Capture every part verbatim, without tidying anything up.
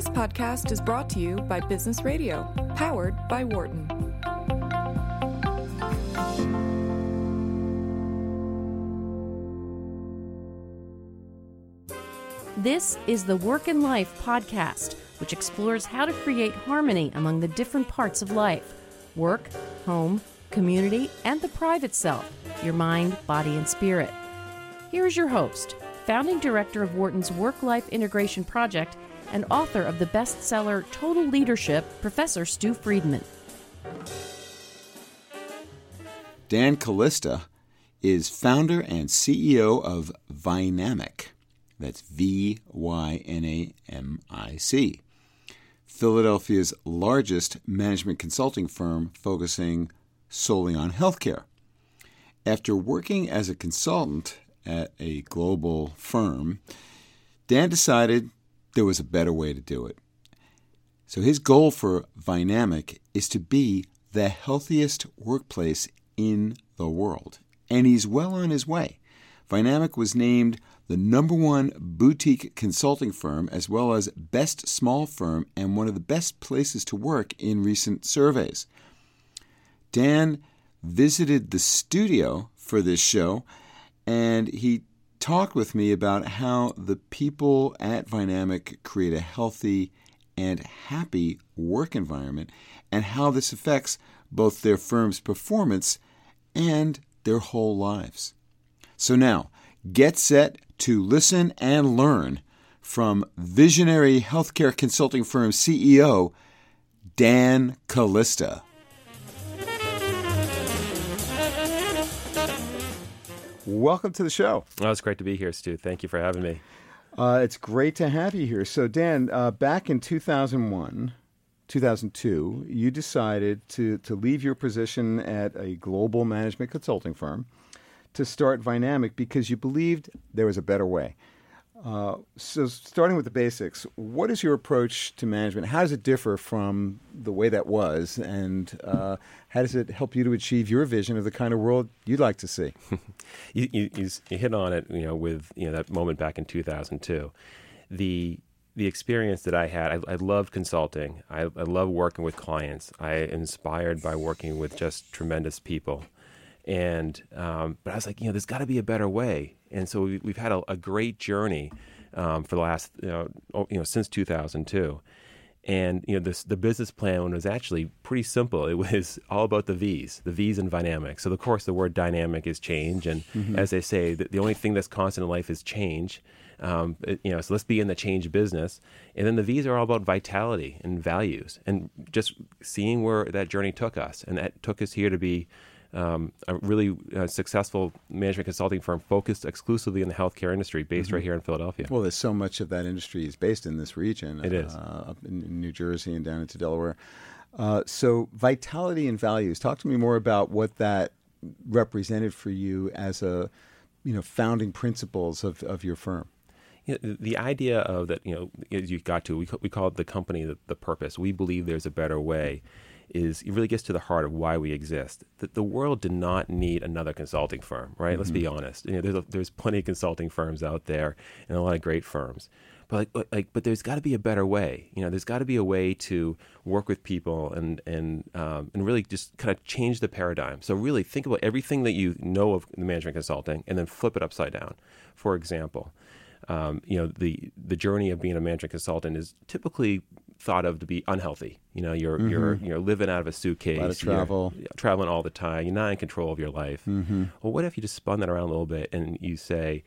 This podcast is brought to you by Business Radio, powered by Wharton. This is the Work and Life podcast, which explores how to create harmony among the different parts of life: work, home, community, and the private self, your mind, body, and spirit. Here is your host, founding director of Wharton's Work-Life Integration Project, and author of the bestseller Total Leadership, Professor Stu Friedman. Dan Calista is founder and C E O of Vynamic. That's V Y N A M I C. Philadelphia's largest management consulting firm focusing solely on healthcare. After working as a consultant at a global firm, Dan decided there was a better way to do it. So his goal for Vynamic is to be the healthiest workplace in the world, and he's well on his way. Vynamic was named the number one boutique consulting firm, as well as best small firm, and one of the best places to work in recent surveys. Dan visited the studio for this show, and he talked with me about how the people at Vynamic create a healthy and happy work environment and how this affects both their firm's performance and their whole lives. So now, get set to listen and learn from visionary healthcare consulting firm C E O Dan Calista. Welcome to the show. Oh, it's great to be here, Stu. Thank you for having me. Uh, it's great to have you here. So, Dan, uh, back in two thousand one, two thousand two, you decided to, to leave your position at a global management consulting firm to start Vynamic because you believed there was a better way. Uh, so, starting with the basics, what is your approach to management? How does it differ from the way that was? And uh, how does it help you to achieve your vision of the kind of world you'd like to see? you, you, you hit on it, you know, with you know that moment back in two thousand two. The the experience that I had, I, I loved consulting. I, I love working with clients. I am inspired by working with just tremendous people. And um, but I was like, you know, there's got to be a better way. And so we, we've had a, a great journey um, for the last, you know, you know, since two thousand two. And you know, this, the business plan was actually pretty simple. It was all about the V's, the V's in Vynamic. So of course, the word dynamic is change, and mm-hmm. as they say, the, the only thing that's constant in life is change. Um, it, you know, so let's be in the change business. And then the V's are all about vitality and values, and just seeing where that journey took us, and that took us here to be. Um, a really uh, successful management consulting firm focused exclusively in the healthcare industry, based mm-hmm. right here in Philadelphia. Well, there's so much of that industry is based in this region. It uh, is. Up in New Jersey and down into Delaware. Uh, so vitality and values. Talk to me more about what that represented for you as a, you know, founding principles of, of your firm. You know, the idea of that, you know, you've got to, we, we call it the company, the, the purpose. We believe there's a better way. Is it really gets to the heart of why we exist. The, the world did not need another consulting firm, right? Mm-hmm. Let's be honest. You know, there's a, there's plenty of consulting firms out there and a lot of great firms, but like, like but there's got to be a better way. You know, there's got to be a way to work with people and and um, and really just kind of change the paradigm. So really think about everything that you know of the management consulting and then flip it upside down. For example, um, you know the the journey of being a management consultant is typically thought of to be unhealthy. You know, you're mm-hmm. you're you're living out of a suitcase. A lot of travel. You're traveling all the time. You're not in control of your life. Mm-hmm. Well, what if you just spun that around a little bit and you say,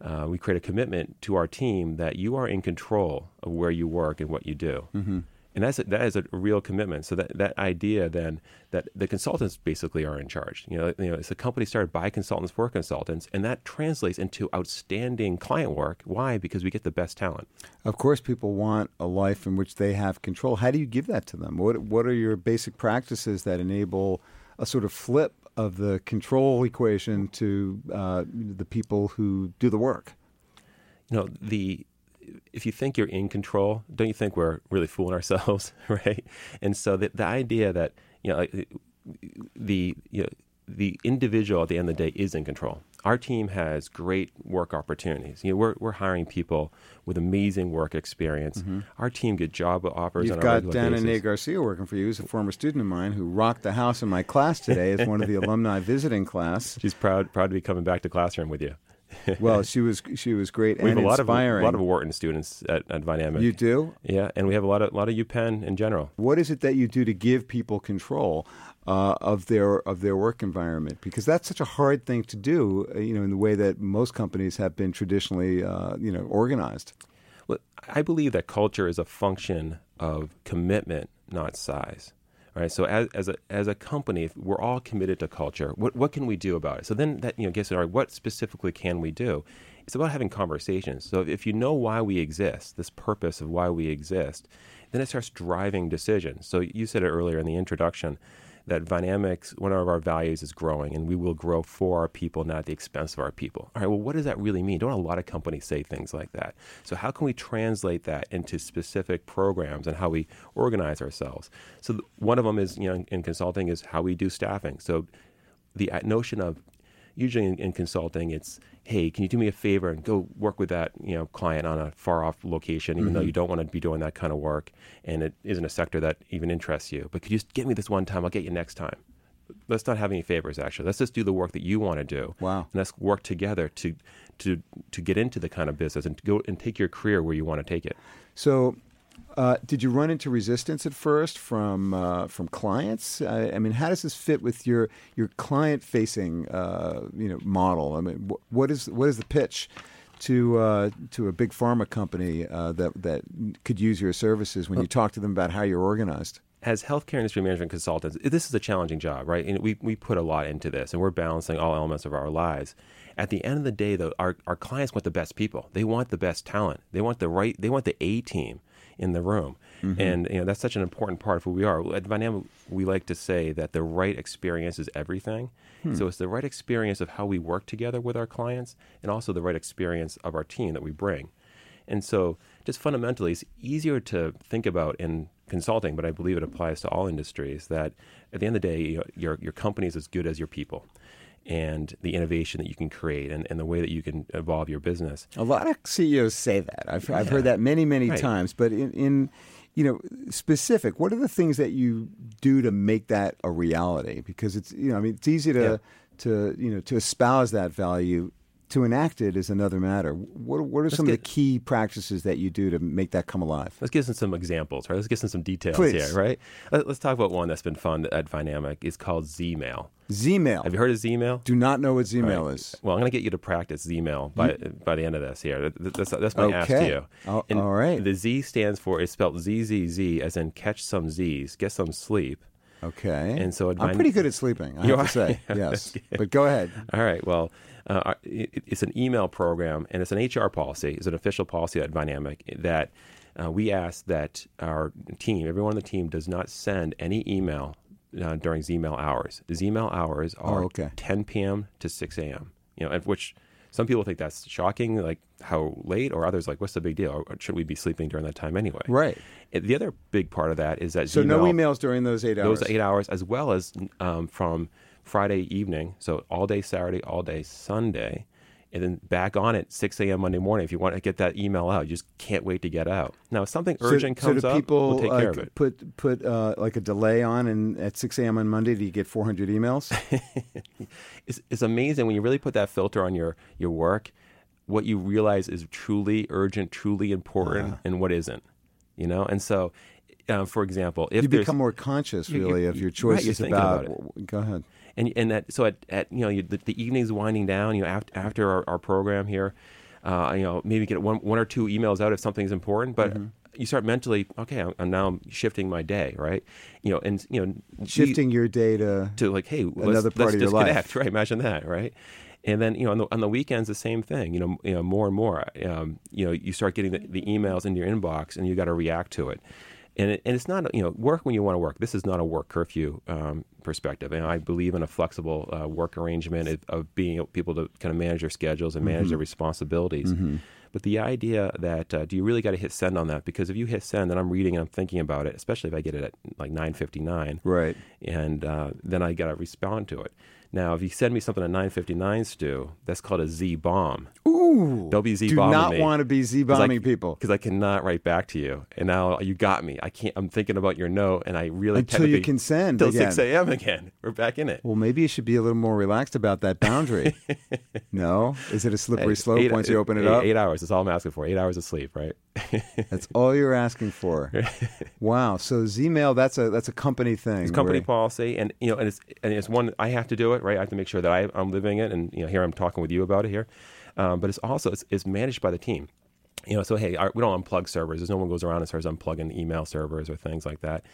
uh, we create a commitment to our team that you are in control of where you work and what you do. Mm-hmm. And that's a, that is a real commitment. So that, that idea then that the consultants basically are in charge. You know, you know, it's a company started by consultants for consultants, and that translates into outstanding client work. Why? Because we get the best talent. Of course, people want a life in which they have control. How do you give that to them? What what are your basic practices that enable a sort of flip of the control equation to uh, the people who do the work? You know, the... if you think you're in control, don't you think we're really fooling ourselves, right? And so the, the idea that you know, like the you know, the individual at the end of the day is in control. our team has great work opportunities. You know, we're we're hiring people with amazing work experience. Mm-hmm. Our team get job offers. You've on got a Dan basis. And A. Garcia working for you, who's a former student of mine who rocked the house in my class today as one of the alumni visiting class. She's proud proud to be coming back to classroom with you. Well, she was she was great and inspiring. We have a lot, of, a lot of Wharton students at, at Vynamic. You do? Yeah, and we have a lot of a lot of UPenn in general. What is it that you do to give people control uh, of their of their work environment? Because that's such a hard thing to do, you know, in the way that most companies have been traditionally, uh, you know, organized. Well, I believe that culture is a function of commitment, not size. All right, so as as a as a company, if we're all committed to culture, what what can we do about it? So then that you know, guess what? What specifically can we do? It's about having conversations. So if you know why we exist, this purpose of why we exist, then it starts driving decisions. So you said it earlier in the introduction that Vynamic, one of our values is growing, and we will grow for our people, not at the expense of our people. All right, well, what does that really mean? Don't a lot of companies say things like that? So how can we translate that into specific programs and how we organize ourselves? So one of them is, you know, in, in consulting is how we do staffing. So the notion of, usually in, in consulting, it's, hey, can you do me a favor and go work with that, you know, client on a far-off location, even mm-hmm. though you don't want to be doing that kind of work, and it isn't a sector that even interests you. But could you just get me this one time? I'll get you next time. Let's not have any favors, actually. Let's just do the work that you want to do. Wow. And let's work together to to to get into the kind of business and to go and take your career where you want to take it. So uh, did you run into resistance at first from uh, from clients? I, I mean, how does this fit with your your client facing uh, you know model? I mean, wh- what is what is the pitch to uh, to a big pharma company uh, that that could use your services when you talk to them about how you're organized? As healthcare industry management consultants, this is a challenging job, right? And we we put a lot into this, and we're balancing all elements of our lives. At the end of the day, though, our our clients want the best people. They want the best talent. They want the right. They want the A team in the room. Mm-hmm. And you know that's such an important part of who we are. At Vynamic, we like to say that the right experience is everything. Hmm. So it's the right experience of how we work together with our clients and also the right experience of our team that we bring. And so just fundamentally, it's easier to think about in consulting, but I believe it applies to all industries, that at the end of the day, you know, your your company is as good as your people and the innovation that you can create and, and the way that you can evolve your business. A lot of C E Os say that. I've, yeah. I've heard that many, many right. times. But in, in, you know, specific, what are the things that you do to make that a reality? Because it's, you know, I mean, it's easy to, yeah. to you know, to espouse that value. To enact it is another matter. What, what are let's some get, of the key practices that you do to make that come alive? Let's get into some examples, right? Let's get into some details Please. here, right? Let, let's talk about one that's been fun at Vynamic. It's called Zmail. Zmail. Have you heard of Zmail? Do not know what Zmail right. is. Well, I'm going to get you to practice Zmail by you... by the end of this here. That's, that's my okay. ask to you. All, and all right. The Z stands for, it's spelled Z Z Z, as in catch some Z's, get some sleep. Okay. And so I'm pretty good at sleeping, I you have are? to say. Yes. But go ahead. All right. Well, uh, it, it's an email program, and it's an H R policy. It's an official policy at Vynamic that uh, we ask that our team, everyone on the team, does not send any email uh, during Zmail hours. Zmail hours are oh, okay. ten p.m. to six a.m., you know, at which some people think that's shocking, like how late, or others like, what's the big deal? Or should we be sleeping during that time anyway? Right. The other big part of that is that so Zmail, no emails during those eight hours. Those eight hours, as well as um, from Friday evening, so all day Saturday, all day Sunday, and then back on at six a.m. Monday morning. If you want to get that email out, you just can't wait to get out. Now, if something urgent so, comes so do people, up, we'll take uh, care of it. Put put uh, like a delay on, and at six a.m. on Monday, do you get four hundred emails? it's, it's amazing when you really put that filter on your, your work, what you realize is truly urgent, truly important, yeah. and what isn't. You know, and so, uh, for example, if you become more conscious, really, of your choices right, about, about it. Go ahead. And and that, so at, at you know you, the, the evening's winding down. You know, after after our, our program here, uh, you know maybe get one one or two emails out if something's important. But mm-hmm. you start mentally, okay, I'm, I'm now shifting my day, right? You know, and you know shifting we, your day to to like, hey, let's, another part let's of your disconnect, life. Right? Imagine that, right? And then you know on the, on the weekends the same thing. You know, you know more and more. Um, you know, you start getting the, the emails into your inbox, and you got to react to it. And, it, and it's not, you know, work when you want to work. This is not a work curfew um, perspective. And I believe in a flexible uh, work arrangement of, of being able to kind of manage their schedules and manage mm-hmm. their responsibilities. Mm-hmm. But the idea that uh, do you really got to hit send on that? Because if you hit send and I'm reading and I'm thinking about it, especially if I get it at like nine fifty-nine, right? And uh, then I got to respond to it. Now, if you send me something at nine fifty-nine, Stu, that's called a Z-bomb. Ooh. Don't be Z-bombing me. Do not want to be Z-bombing I, people. Because I cannot write back to you. And now you got me. I can't, I'm thinking about your note, and I really can't. Until you can send until again. six a.m. again. We're back in it. Well, maybe you should be a little more relaxed about that boundary. No? Is it a slippery slope eight, once eight, you open it eight, up? Eight hours. That's all I'm asking for. Eight hours of sleep, right? That's all you're asking for. Wow. So Zmail, that's a that's a company thing. It's company right? policy, and you know, and it's and it's one I have to do it, right? I have to make sure that I, I'm living it, and you know, here I'm talking with you about it here. Um, but it's also it's, it's managed by the team. You know, so hey, our, we don't unplug servers. There's no one goes around and starts unplugging email servers or things like that.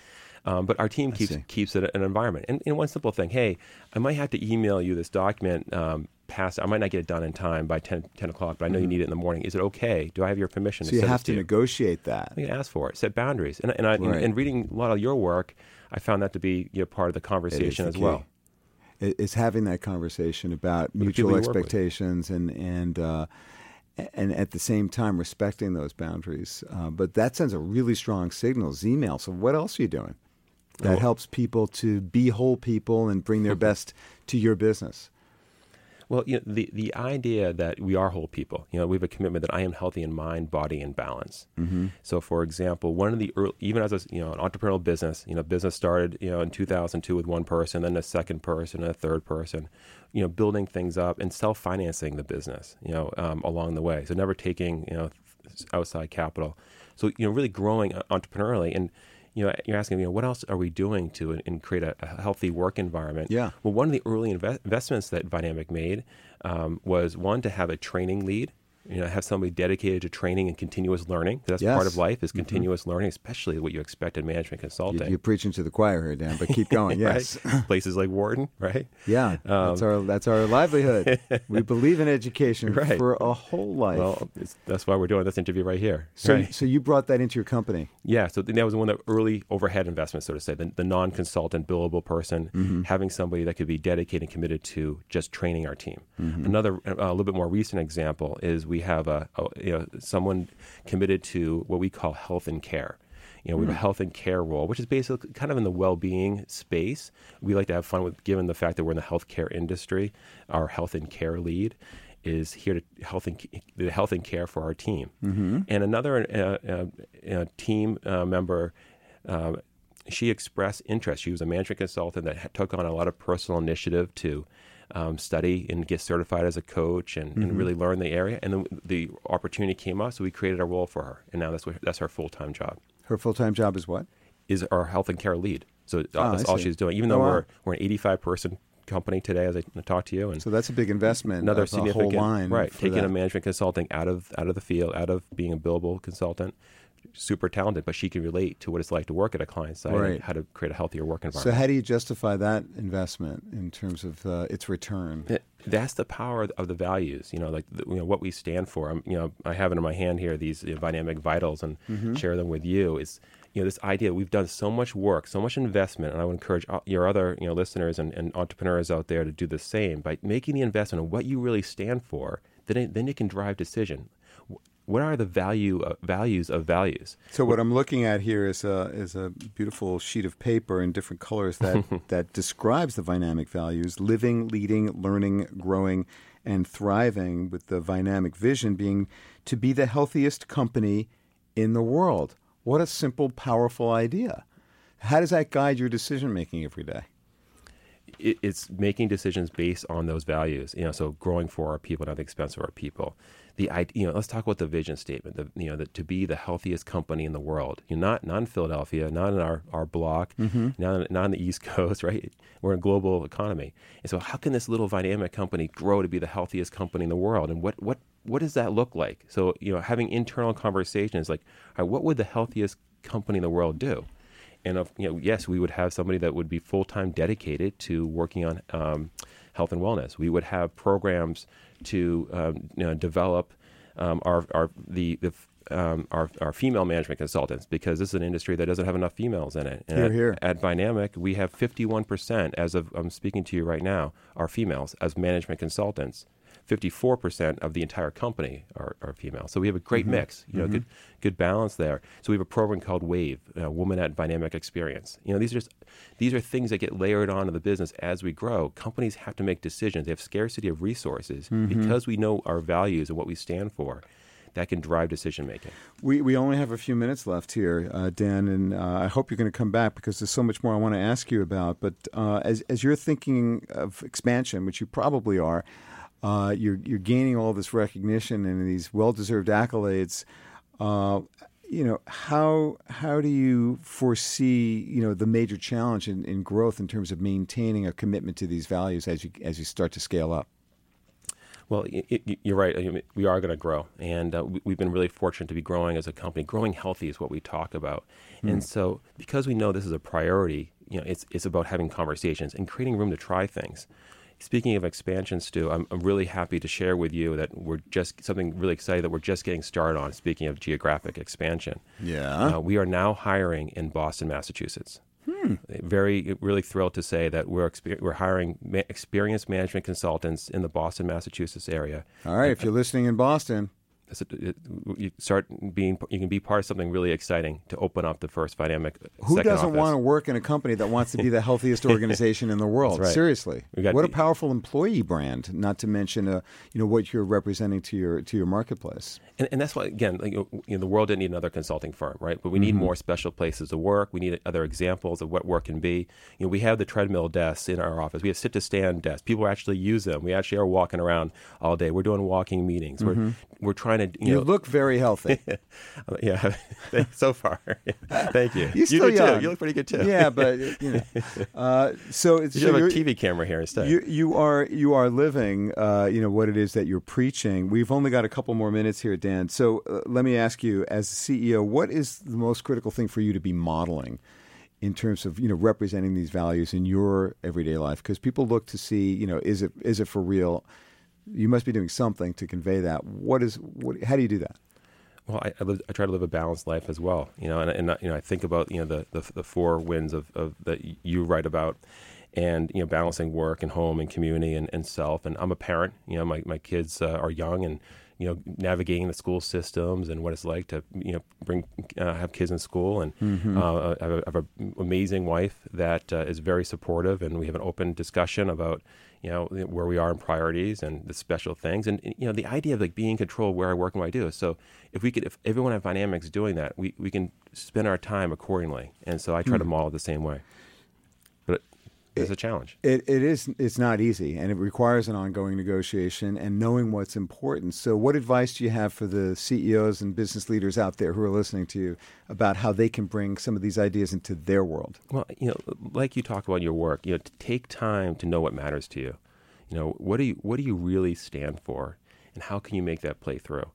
Um, but our team keeps keeps it an environment. And, and one simple thing, hey, I might have to email you this document. Um, past, I might not get it done in time by ten o'clock, but I know mm-hmm. you need it in the morning. Is it okay? Do I have your permission so to send it to you? So you have to negotiate that. You can ask for it. Set boundaries. And and, I, right. and and reading a lot of your work, I found that to be you know, part of the conversation as well. It's having that conversation about with mutual expectations and and uh, and at the same time respecting those boundaries. Uh, but that sends a really strong signal. Zmail. So what else are you doing that oh. helps people to be whole people and bring their best to your business? Well, you know, the, the idea that we are whole people, you know, we have a commitment that I am healthy in mind, body, and balance. Mm-hmm. So, for example, one of the early, even as a, you know, an entrepreneurial business, you know, business started, you know, in two thousand two with one person, then a second person, and a third person, you know, building things up and self-financing the business, you know, um, along the way. So never taking, you know, outside capital. So, you know, really growing entrepreneurially. And you know, you're asking, you know, what else are we doing to in, in create a, a healthy work environment? Yeah. Well, one of the early invest- investments that Vynamic made um, was, one, to have a training lead, you know, have somebody dedicated to training and continuous learning. That's yes. part of life is continuous mm-hmm. learning, especially what you expect in management consulting. You, you're preaching to the choir here, Dan, but keep going, yes. Right? Places like Wharton, right? Yeah, um, that's our that's our livelihood. We believe in education right. for a whole life. Well, it's, that's why we're doing this interview right here. So, right. so you brought that into your company. Yeah, so that was one of the early overhead investments, so to say, the, the non-consultant, billable person, mm-hmm. having somebody that could be dedicated and committed to just training our team. Mm-hmm. Another, uh, a little bit more recent example is we have a, a you know, someone committed to what we call health and care. You know, we have a health and care role, which is basically kind of in the well-being space. We like to have fun with, given the fact that we're in the healthcare industry. Our health and care lead is here to health and the health and care for our team. Mm-hmm. And another uh, uh, uh, team uh, member. Uh, She expressed interest. She was a management consultant that took on a lot of personal initiative to um, study and get certified as a coach and, mm-hmm. and really learn the area. And then the opportunity came up, so we created a role for her. And now that's what, that's her full-time job. Her full-time job is what? Is our health and care lead. So oh, that's all she's doing. Even though oh, wow. we're we're an eighty-five person company today, as I talk to you. And so that's a big investment. Another significant whole line. Right. Taking that. a management consulting out of out of the field, out of being a billable consultant. Super talented, but she can relate to what it's like to work at a client site right. and how to create a healthier work environment. So how do you justify that investment in terms of uh, its return? It, that's the power of the values, you know, like the, you know what we stand for. I'm, you know, I have it in my hand here, these you know, Vynamic Vitals, and mm-hmm. share them with you. It's, you know, this idea we've done so much work, so much investment, and I would encourage your other you know listeners and, and entrepreneurs out there to do the same by making the investment in what you really stand for. Then it, then you can drive decision. What are the value uh, values of values? So what I'm looking at here is a is a beautiful sheet of paper in different colors that that describes the Vynamic values: living, leading, learning, growing, and thriving. With the Vynamic vision being to be the healthiest company in the world. What a simple, powerful idea! How does that guide your decision making every day? It, it's making decisions based on those values. You know, so growing for our people, not at the expense of our people. The you know, let's talk about the vision statement. The you know, the, to be the healthiest company in the world. You know, not not in Philadelphia, not in our our block, mm-hmm. not not on the East Coast, right? We're a global economy, and so how can this little Vynamic company grow to be the healthiest company in the world? And what what what does that look like? So you know, having internal conversations like, all right, what would the healthiest company in the world do? And of you know, yes, we would have somebody that would be full time dedicated to working on um, health and wellness. We would have programs to um, you know, develop um, our our the, the um, our our female management consultants, because this is an industry that doesn't have enough females in it. And here, at, here. At Vynamic, we have fifty-one percent as of I'm speaking to you right now are females as management consultants. fifty-four percent of the entire company are, are female. So we have a great mm-hmm. mix, you know, mm-hmm. good good balance there. So we have a program called Wave, uh, Women at Vynamic Experience. You know, these are just, these are things that get layered onto the business as we grow. Companies have to make decisions. They have scarcity of resources mm-hmm. because we know our values and what we stand for. That can drive decision-making. We we only have a few minutes left here, uh, Dan, and uh, I hope you're going to come back because there's so much more I want to ask you about. But uh, as as you're thinking of expansion, which you probably are, uh, you're you're gaining all this recognition and these well-deserved accolades. Uh, you know, how how do you foresee, you know, the major challenge in, in growth in terms of maintaining a commitment to these values as you as you start to scale up? Well, it, it, you're right. I mean, we are going to grow, and uh, we, we've been really fortunate to be growing as a company. Growing healthy is what we talk about, mm. and so because we know this is a priority, you know, it's it's about having conversations and creating room to try things. Speaking of expansion, Stu, I'm, I'm really happy to share with you that we're just something really exciting that we're just getting started on. Speaking of geographic expansion, yeah, uh, we are now hiring in Boston, Massachusetts. Hmm. Very, really thrilled to say that we're exper- we're hiring ma- experienced management consultants in the Boston, Massachusetts area. All right, and, if you're listening in Boston, it, it, you start being you can be part of something really exciting to open up the first Vynamic. Who doesn't want to work in a company that wants to be the healthiest organization in the world? Right. Seriously, what a powerful employee brand. Not to mention, a, you know, what you're representing to your to your marketplace. And, and that's why, again, like, you know, the world didn't need another consulting firm, right? But we need mm-hmm. more special places to work. We need other examples of what work can be. You know, we have the treadmill desks in our office. We have sit-to-stand desks. People actually use them. We actually are walking around all day. We're doing walking meetings. Mm-hmm. We're we're trying to. You, you know, look very healthy. Yeah, so far. Thank you. You're still you do young. Too. You look pretty good too. Yeah, but you know. Uh, so it's, you so have a T V camera here instead. You you are you are living. Uh, you know what it is that you're preaching. We've only got a couple more minutes here, Dan. And so uh, let me ask you, as C E O, what is the most critical thing for you to be modeling in terms of, you know, representing these values in your everyday life? Because people look to see, you know, is it is it for real? You must be doing something to convey that. What is what? How do you do that? Well, I, I, live, I try to live a balanced life as well, you know, and, and you know, I think about, you know, the the, the four winds of, of that you write about. And, you know, balancing work and home and community and, and self. And I'm a parent. You know, my, my kids uh, are young and, you know, navigating the school systems and what it's like to, you know, bring uh, have kids in school. And mm-hmm. uh, I have an amazing wife that uh, is very supportive. And we have an open discussion about, you know, where we are in priorities and the special things. And, you know, the idea of, like, being in control of where I work and what I do. So if we could, if everyone at Vynamic is doing that, we, we can spend our time accordingly. And so I try mm-hmm. to model the same way. It's a challenge. It, it is. It's not easy, and it requires an ongoing negotiation and knowing what's important. So what advice do you have for the C E Os and business leaders out there who are listening to you about how they can bring some of these ideas into their world? Well, you know, like you talk about in your work, you know, to take time to know what matters to you. You know, what do you what do you really stand for, and how can you make that play through?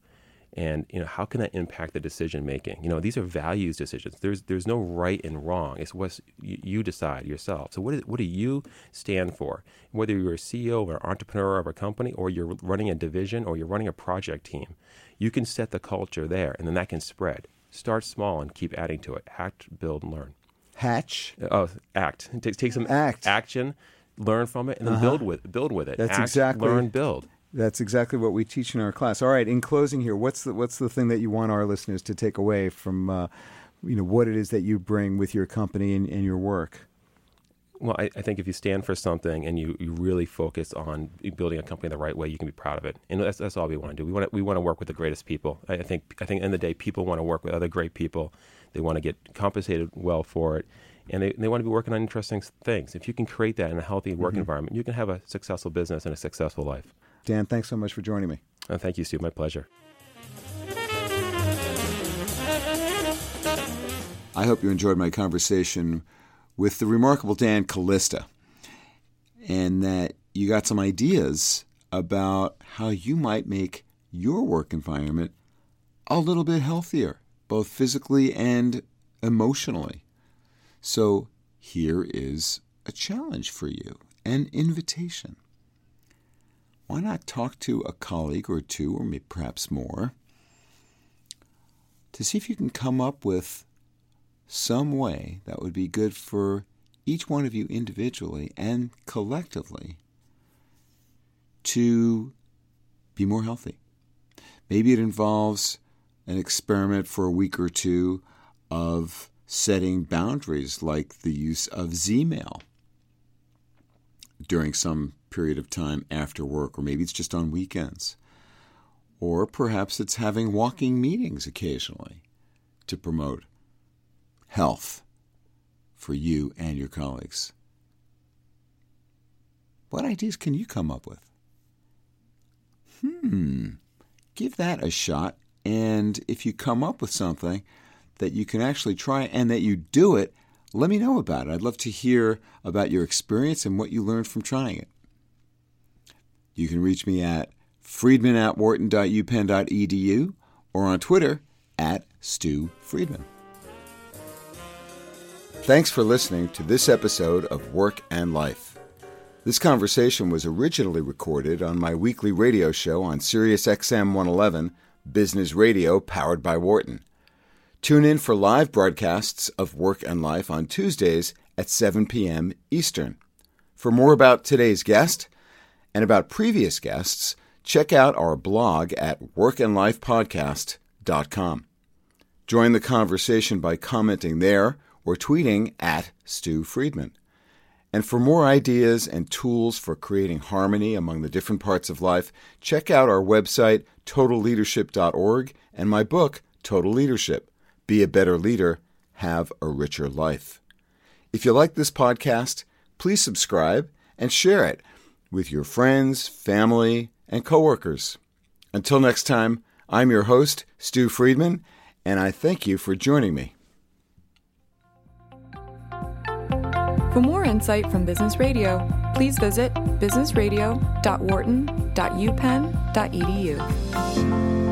And, you know, how can that impact the decision making? You know, these are values decisions. There's there's no right and wrong. It's what you decide yourself. So what is what do you stand for? Whether you're a C E O or an entrepreneur of a company, or you're running a division, or you're running a project team, you can set the culture there, and then that can spread. Start small and keep adding to it. Act, build, and learn. Hatch. Oh, act. Take, take some act. action, learn from it, and then uh-huh. build with build with it. That's act, exactly. Learn, build. That's exactly what we teach in our class. All right. In closing, here, what's the what's the thing that you want our listeners to take away from, uh, you know, what it is that you bring with your company and, and your work? Well, I, I think if you stand for something and you, you really focus on building a company the right way, you can be proud of it. And that's that's all we want to do. We want to we want to work with the greatest people. I, I think I think at the end of the day, people want to work with other great people. They want to get compensated well for it. And they, they want to be working on interesting things. If you can create that in a healthy work mm-hmm. environment, you can have a successful business and a successful life. Dan, thanks so much for joining me. Oh, thank you, Stu. My pleasure. I hope you enjoyed my conversation with the remarkable Dan Calista, and that you got some ideas about how you might make your work environment a little bit healthier, both physically and emotionally. So here is a challenge for you, an invitation. Why not talk to a colleague or two, or maybe perhaps more, to see if you can come up with some way that would be good for each one of you individually and collectively to be more healthy. Maybe it involves an experiment for a week or two of setting boundaries, like the use of Zmail during some period of time after work, or maybe it's just on weekends. Or perhaps it's having walking meetings occasionally to promote health for you and your colleagues. What ideas can you come up with? Hmm. Give that a shot. And if you come up with something that you can actually try and that you do it, let me know about it. I'd love to hear about your experience and what you learned from trying it. You can reach me at Friedman at wharton dot u penn dot e d u or on Twitter at Stu Friedman. Thanks for listening to this episode of Work and Life. This conversation was originally recorded on my weekly radio show on Sirius X M one eleven, Business Radio, powered by Wharton. Tune in for live broadcasts of Work and Life on Tuesdays at seven p.m. Eastern. For more about today's guest and about previous guests, check out our blog at work and life podcast dot com. Join the conversation by commenting there or tweeting at Stu Friedman. And for more ideas and tools for creating harmony among the different parts of life, check out our website, total leadership dot org, and my book, Total Leadership: Be a Better Leader, Have a Richer Life. If you like this podcast, please subscribe and share it with your friends, family, and coworkers. Until next time, I'm your host, Stu Friedman, and I thank you for joining me. For more insight from Business Radio, please visit business radio dot wharton dot u penn dot e d u.